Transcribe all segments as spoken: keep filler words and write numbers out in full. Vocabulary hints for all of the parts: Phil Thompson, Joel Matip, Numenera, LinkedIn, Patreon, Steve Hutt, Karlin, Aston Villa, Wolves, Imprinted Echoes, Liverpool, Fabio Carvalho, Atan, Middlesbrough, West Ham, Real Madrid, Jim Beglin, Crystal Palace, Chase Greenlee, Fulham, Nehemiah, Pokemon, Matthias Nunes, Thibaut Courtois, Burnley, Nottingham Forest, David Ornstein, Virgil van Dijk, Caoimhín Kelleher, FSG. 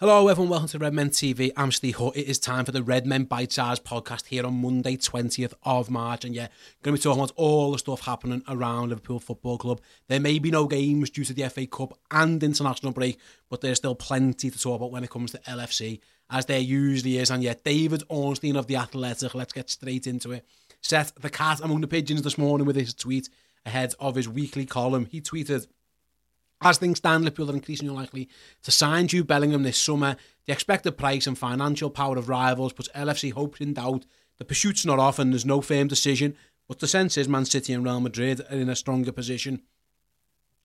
Hello everyone, welcome to Red Men T V. I'm Steve Hutt. It is time for the Red Men Bite Size podcast here on Monday twentieth of March, and yeah, going to be talking about all the stuff happening around Liverpool Football Club. There may be no games due to the F A Cup and international break, but there's still plenty to talk about when it comes to L F C, as there usually is. And yeah, David Ornstein of The Athletic, let's get straight into it, set the cat among the pigeons this morning with his tweet ahead of his weekly column. He tweeted, "As things stand, Liverpool are increasingly unlikely to sign Jude Bellingham this summer. The expected price and financial power of rivals puts L F C hopes in doubt. The pursuit's not off and there's no firm decision, but the sense is Man City and Real Madrid are in a stronger position."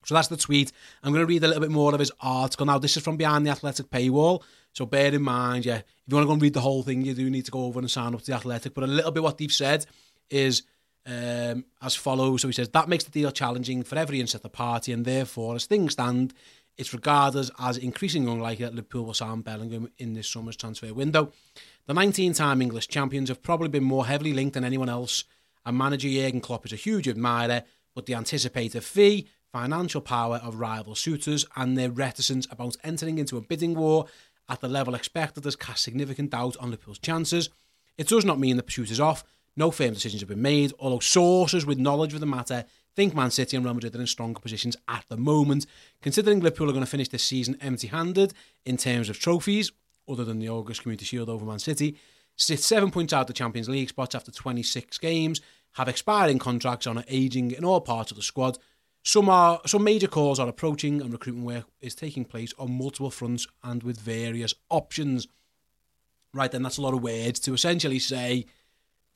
So that's the tweet. I'm going to read a little bit more of his article now. This is from behind the Athletic paywall, so bear in mind, yeah, if you want to go and read the whole thing, you do need to go over and sign up to the Athletic. But a little bit what they've said is Um, as follows. So he says, "That makes the deal challenging for every inch of the party, and therefore, as things stand, it's regarded as increasingly unlikely that Liverpool will sign Bellingham in this summer's transfer window. The nineteen-time English champions have probably been more heavily linked than anyone else, and manager Jürgen Klopp is a huge admirer, but the anticipated fee, financial power of rival suitors, and their reticence about entering into a bidding war at the level expected has cast significant doubt on Liverpool's chances. It does not mean the pursuit is off. No firm decisions have been made, although sources with knowledge of the matter think Man City and Real Madrid are in stronger positions at the moment. Considering Liverpool are going to finish this season empty-handed in terms of trophies, other than the August Community Shield over Man City, sit seven points out the Champions League spots after twenty-six games, have expiring contracts on ageing in all parts of the squad. Some are some major calls are approaching and recruitment work is taking place on multiple fronts and with various options." Right then, that's a lot of words to essentially say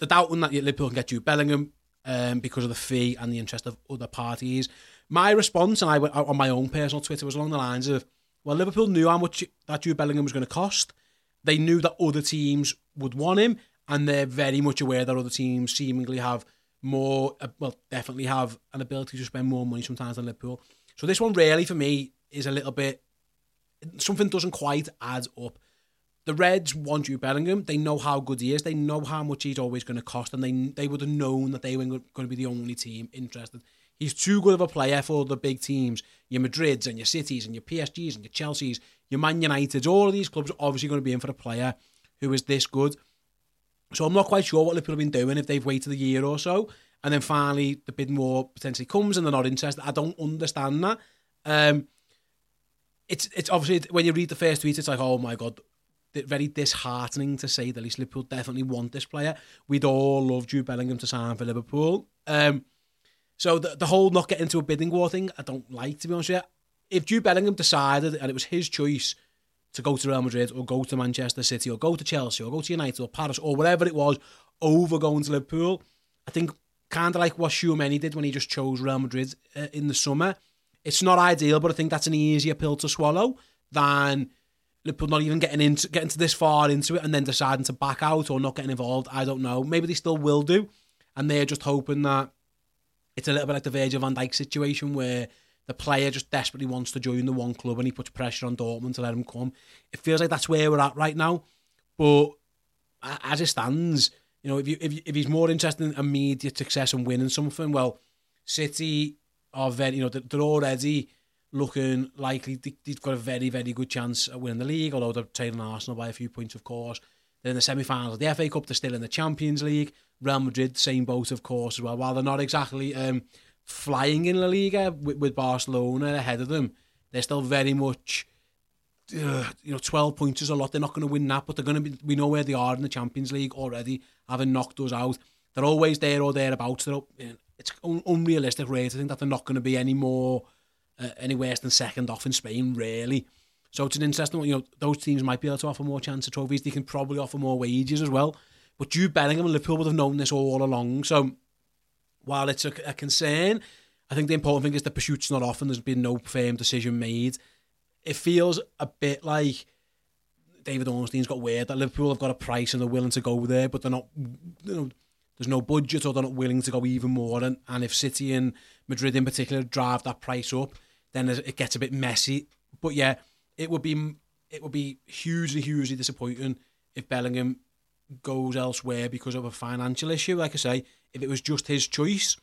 the doubt on that Liverpool can get Jude Bellingham um, because of the fee and the interest of other parties. My response, and I went out on my own personal Twitter, was along the lines of, well, Liverpool knew how much that Jude Bellingham was going to cost. They knew that other teams would want him, and they're very much aware that other teams seemingly have more, well, definitely have an ability to spend more money sometimes than Liverpool. So this one really, for me, is a little bit, something doesn't quite add up. The Reds want Jude Bellingham. They know how good he is. They know how much he's always going to cost, and they they would have known that they were going to be the only team interested. He's too good of a player for the big teams. Your Madrids and your Cities and your P S Gs and your Chelseas, your Man United, all of these clubs are obviously going to be in for a player who is this good. So I'm not quite sure what Liverpool have been doing if they've waited a year or so, and then finally the bidding war potentially comes and they're not interested. I don't understand that. Um, it's it's obviously, when you read the first tweet, it's like, oh my God, very disheartening to say the least. Liverpool definitely want this player. We'd all love Jude Bellingham to sign for Liverpool. Um, so the, the whole not getting into a bidding war thing, I don't like, to be honest with you. If Jude Bellingham decided, and it was his choice, to go to Real Madrid or go to Manchester City or go to Chelsea or go to United or Paris or whatever it was, over going to Liverpool, I think kind of like what Tchouameni did when he just chose Real Madrid uh, in the summer. It's not ideal, but I think that's an easier pill to swallow than Liverpool not even getting into getting to this far into it and then deciding to back out or not getting involved. I don't know. Maybe they still will do, and they're just hoping that it's a little bit like the Virgil van Dijk situation where the player just desperately wants to join the one club and he puts pressure on Dortmund to let him come. It feels like that's where we're at right now. But as it stands, you know, if you if, you, if he's more interested in immediate success and winning something, well, City are very, you know, they're already looking likely. They've got a very, very good chance at winning the league, although they're trailing Arsenal by a few points, of course. They're in the semi-finals of the F A Cup. They're still in the Champions League. Real Madrid, same boat, of course, as well. While they're not exactly um, flying in La Liga with, with Barcelona ahead of them. They're still very much, uh, you know, twelve points is a lot. They're not going to win that, but they're going to be. We know where they are in the Champions League already, having knocked us out. They're always there or thereabouts. They're, you know, it's un- unrealistic rate. I think that they're not going to be any more, uh, any worse than second off in Spain, really. So it's an interesting one. You know, those teams might be able to offer more chance of trophies. They can probably offer more wages as well. But Jude Bellingham and Liverpool would have known this all along. So while it's a, a concern, I think the important thing is the pursuit's not off and there's been no firm decision made. It feels a bit like David Ornstein's got word that Liverpool have got a price and they're willing to go there, but they're not, you know, there's no budget or they're not willing to go even more. And, and if City and Madrid in particular drive that price up, then it gets a bit messy. But yeah, it would be it would be hugely, hugely disappointing if Bellingham goes elsewhere because of a financial issue. Like I say, if it was just his choice,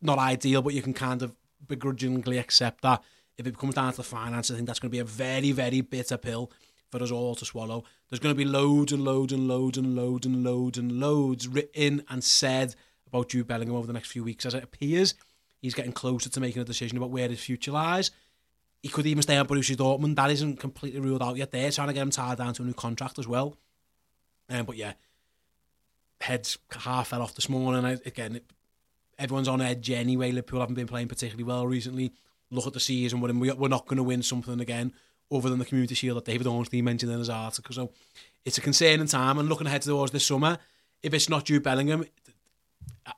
not ideal, but you can kind of begrudgingly accept that. If it comes down to the finance, I think that's going to be a very, very bitter pill for us all to swallow. There's going to be loads and loads and loads and loads and loads and loads written and said about Jude Bellingham over the next few weeks. As it appears, he's getting closer to making a decision about where his future lies. He could even stay at Borussia Dortmund. That isn't completely ruled out yet. They're trying to get him tied down to a new contract as well. Um, but yeah, heads half fell off this morning. I, again, it, everyone's on edge anyway. Liverpool haven't been playing particularly well recently. Look at the season. We're, in, we're not going to win something again other than the Community Shield that David Ornstein mentioned in his article. So it's a concerning time. And looking ahead towards this summer, if it's not Jude Bellingham,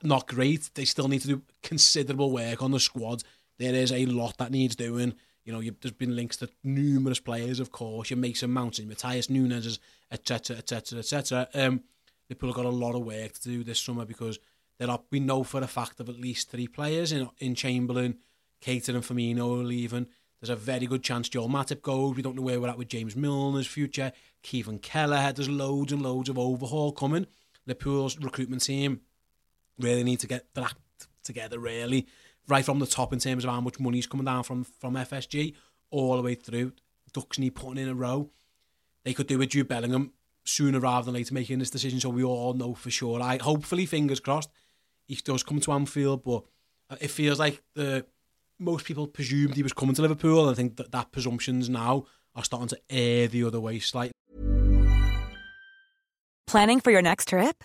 not great. They still need to do considerable work on the squad. There is a lot that needs doing. You know, you, there's been links to numerous players, of course. Your Mason Mount, Matthias Nunes, et cetera, et cetera, et cetera. Um, Liverpool have got a lot of work to do this summer because there are, we know for a fact of at least three players in in Chamberlain, Cater and Firmino are leaving. There's a very good chance Joel Matip goes. We don't know where we're at with James Milner's future. Caoimhín Kelleher. There's loads and loads of overhaul coming. Liverpool's recruitment team really need to get their act together, really. Right from the top in terms of how much money's coming down from, from F S G all the way through. Ducks need putting in a row. They could do with Jude Bellingham sooner rather than later making this decision, so we all know for sure. I hopefully, fingers crossed, he does come to Anfield, but it feels like the most people presumed he was coming to Liverpool, and I think that, that presumptions now are starting to err the other way slightly. Planning for your next trip?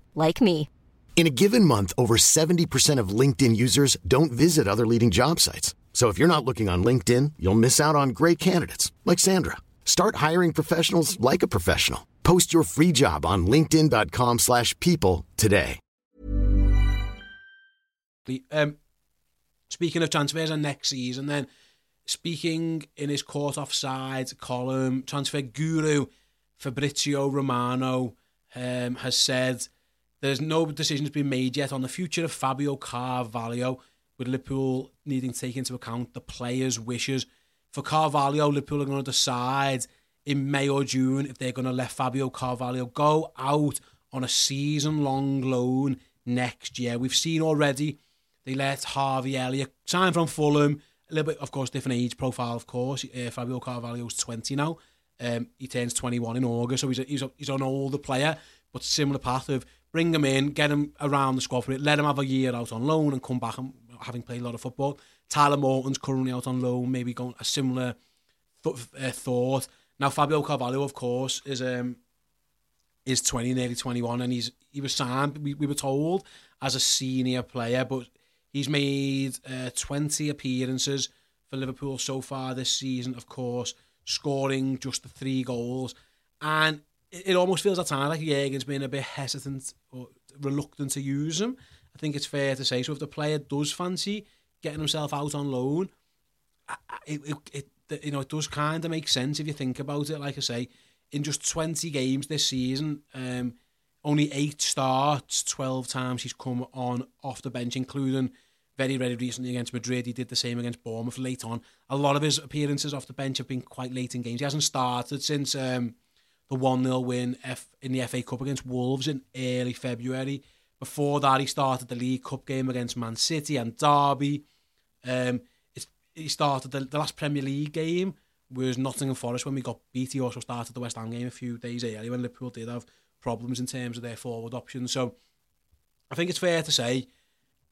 Like me. In a given month, over seventy percent of LinkedIn users don't visit other leading job sites. So if you're not looking on LinkedIn, you'll miss out on great candidates like Sandra. Start hiring professionals like a professional. Post your free job on linkedin dot com slash people today. Um, speaking of transfers and next season, then speaking in his Caught Offside column, transfer guru Fabrizio Romano um, has said there's no decision has been made yet on the future of Fabio Carvalho, with Liverpool needing to take into account the players' wishes. For Carvalho, Liverpool are going to decide in May or June if they're going to let Fabio Carvalho go out on a season-long loan next year. We've seen already they let Harvey Elliott sign from Fulham. A little bit, of course, different age profile, of course. Uh, Fabio Carvalho's twenty now. Um, he turns twenty-one in August, so he's a, he's, a, he's an older player, but similar path of bring him in, get him around the squad for it, let him have a year out on loan and come back and having played a lot of football. Tyler Morton's currently out on loan, maybe going a similar th- uh, thought. Now, Fabio Carvalho, of course, is um is twenty, nearly twenty-one, and he's he was signed, we, we were told, as a senior player, but He's made uh, twenty appearances for Liverpool so far this season, of course, scoring just the three goals. And it, it almost feels at times like Jürgen's been a bit hesitant or reluctant to use him. I think it's fair to say. So if the player does fancy getting himself out on loan, it, it, it you know, it does kind of make sense if you think about it. Like I say, in just twenty games this season, um, only eight starts, twelve times he's come on off the bench, including very, very recently against Madrid. He did the same against Bournemouth late on. A lot of his appearances off the bench have been quite late in games. He hasn't started since um, the one nil win F- in the F A Cup against Wolves in early February. Before that, he started the League Cup game against Man City and Derby. Um, it's, he started the, the last Premier League game was Nottingham Forest when we got beat. He also started the West Ham game a few days earlier when Liverpool did have problems in terms of their forward options. So I think it's fair to say,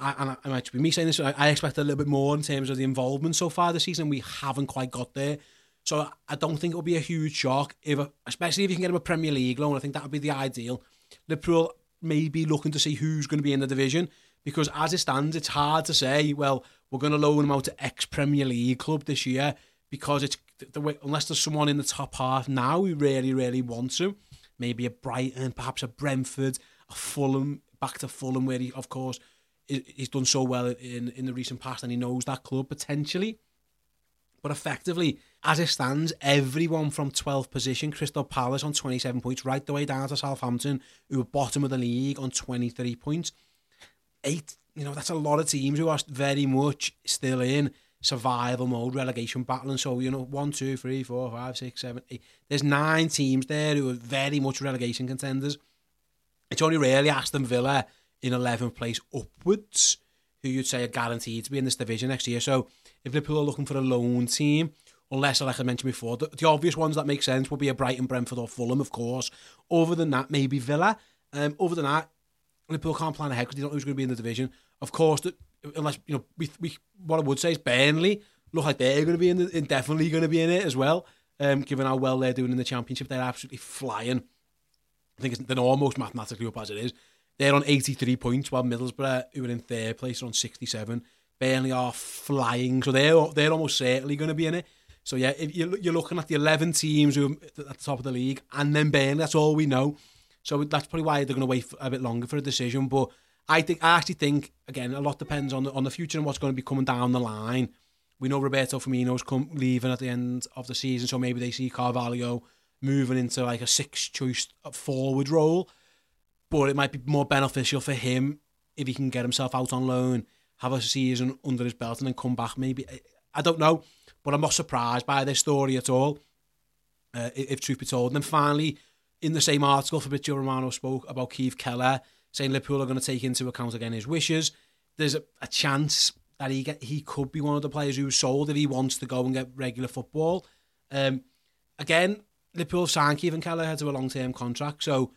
I, and I, I might be me saying this, I, I expect a little bit more in terms of the involvement so far this season. We haven't quite got there. So I, I don't think it'll be a huge shock, if a, especially if you can get him a Premier League loan. I think that would be the ideal. Liverpool maybe looking to see who's going to be in the division, because as it stands, it's hard to say, well, we're going to loan him out to X Premier League club this year, because it's the way, unless there's someone in the top half now who really, really wants to, maybe a Brighton, perhaps a Brentford, a Fulham, back to Fulham, where he, of course, he's done so well in, in the recent past and he knows that club potentially. But effectively, as it stands, everyone from twelfth position, Crystal Palace on twenty-seven points, right the way down to Southampton, who are bottom of the league on twenty-three points. Eight, you know, that's a lot of teams who are very much still in survival mode, relegation battling. So, you know, one, two, three, four, five, six, seven, eight. There's nine teams there who are very much relegation contenders. It's only really Aston Villa in eleventh place upwards, who you'd say are guaranteed to be in this division next year. So if Liverpool are looking for a loan team, unless, like I mentioned before, the, the obvious ones that make sense would be a Brighton, Brentford or Fulham, of course. Other than that, maybe Villa. Um, other than that, Liverpool can't plan ahead because they don't know who's going to be in the division. Of course, the, unless, you know, we, we, what I would say is Burnley look like they're going to be in the, definitely going to be in it as well, um, given how well they're doing in the Championship. They're absolutely flying. I think it's, they're almost mathematically up as it is. They're on eighty-three points, while Middlesbrough, who are in third place, are on sixty-seven. Burnley are flying, so they're they're almost certainly going to be in it. So yeah, if you're, you're looking at the eleven teams who are at the top of the league, and then Burnley, that's all we know. So that's probably why they're going to wait for a bit longer for a decision. But I think I actually think again a lot depends on the, on the future and what's going to be coming down the line. We know Roberto Firmino's come leaving at the end of the season, so maybe they see Carvalho moving into like a sixth choice forward role. But it might be more beneficial for him if he can get himself out on loan, have a season under his belt and then come back maybe. I don't know, but I'm not surprised by this story at all, uh, if truth be told. And then finally, in the same article, Fabrizio Romano spoke about Keith Keller, saying Liverpool are going to take into account again his wishes. There's a, a chance that he get, he could be one of the players who's sold if he wants to go and get regular football. Um, again, Liverpool signed Keith Keller to a long-term contract, so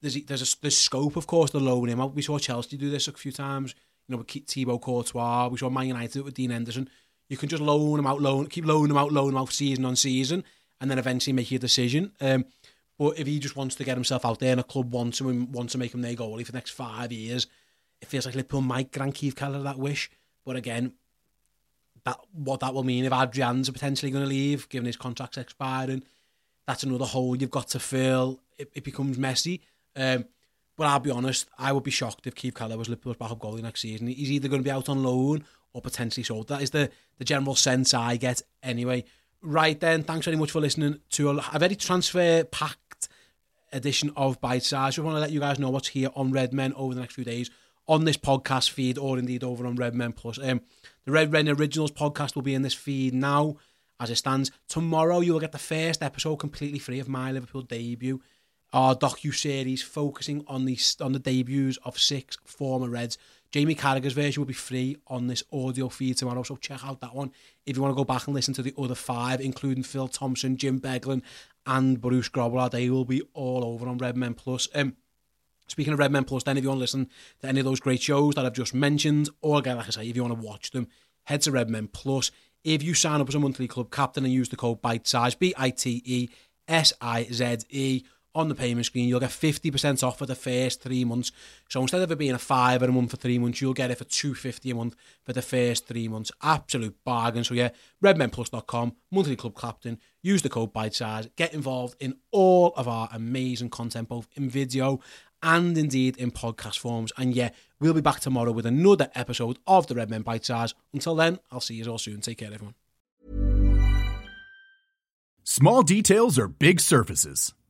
There's there's a, there's scope, of course, to loan him out. We saw Chelsea do this a few times, you know, with Thibaut Courtois. We saw Man United with Dean Henderson. You can just loan him out, loan, keep loaning him out, loan him out season on season, and then eventually make your decision. Um, but if he just wants to get himself out there and a club wants him and wants to make him their goalie for the next five years, it feels like Liverpool might grant Keith Keller that wish. But again, that what that will mean if Adrian's potentially going to leave, given his contract's expiring, that's another hole you've got to fill. It, it becomes messy. Um, but I'll be honest, I would be shocked if Keith Keller was Liverpool's backup goalie next season. He's either going to be out on loan or potentially sold. That is the, the general sense I get anyway. Right then, thanks very much for listening to a, a very transfer-packed edition of Bite Size. We want to let you guys know what's here on Red Men over the next few days on this podcast feed or indeed over on Red Men Plus. Um, the Red Men Originals podcast will be in this feed now as it stands. Tomorrow you will get the first episode completely free of my Liverpool debut, our docu-series focusing on the on the debuts of six former Reds. Jamie Carragher's version will be free on this audio feed tomorrow, so check out that one if you want to go back and listen to the other five, including Phil Thompson, Jim Beglin and Bruce Grobbelaar. They will be all over on Red Men Plus. Um, speaking of Red Men Plus, then, if you want to listen to any of those great shows that I've just mentioned, or again, like I say, if you want to watch them, head to Red Men Plus. If you sign up as a monthly club captain and use the code BITESIZE, B I T E S I Z E, on the payment screen, you'll get fifty percent off for the first three months. So instead of it being a five a month for three months, you'll get it for two fifty a month for the first three months. Absolute bargain. So yeah, red men plus dot com, monthly club captain, use the code BITESIZE, get involved in all of our amazing content, both in video and indeed in podcast forms. And yeah, we'll be back tomorrow with another episode of the Red Men Bite Size. Until then, I'll see you all soon. Take care, everyone. Small details are big surfaces.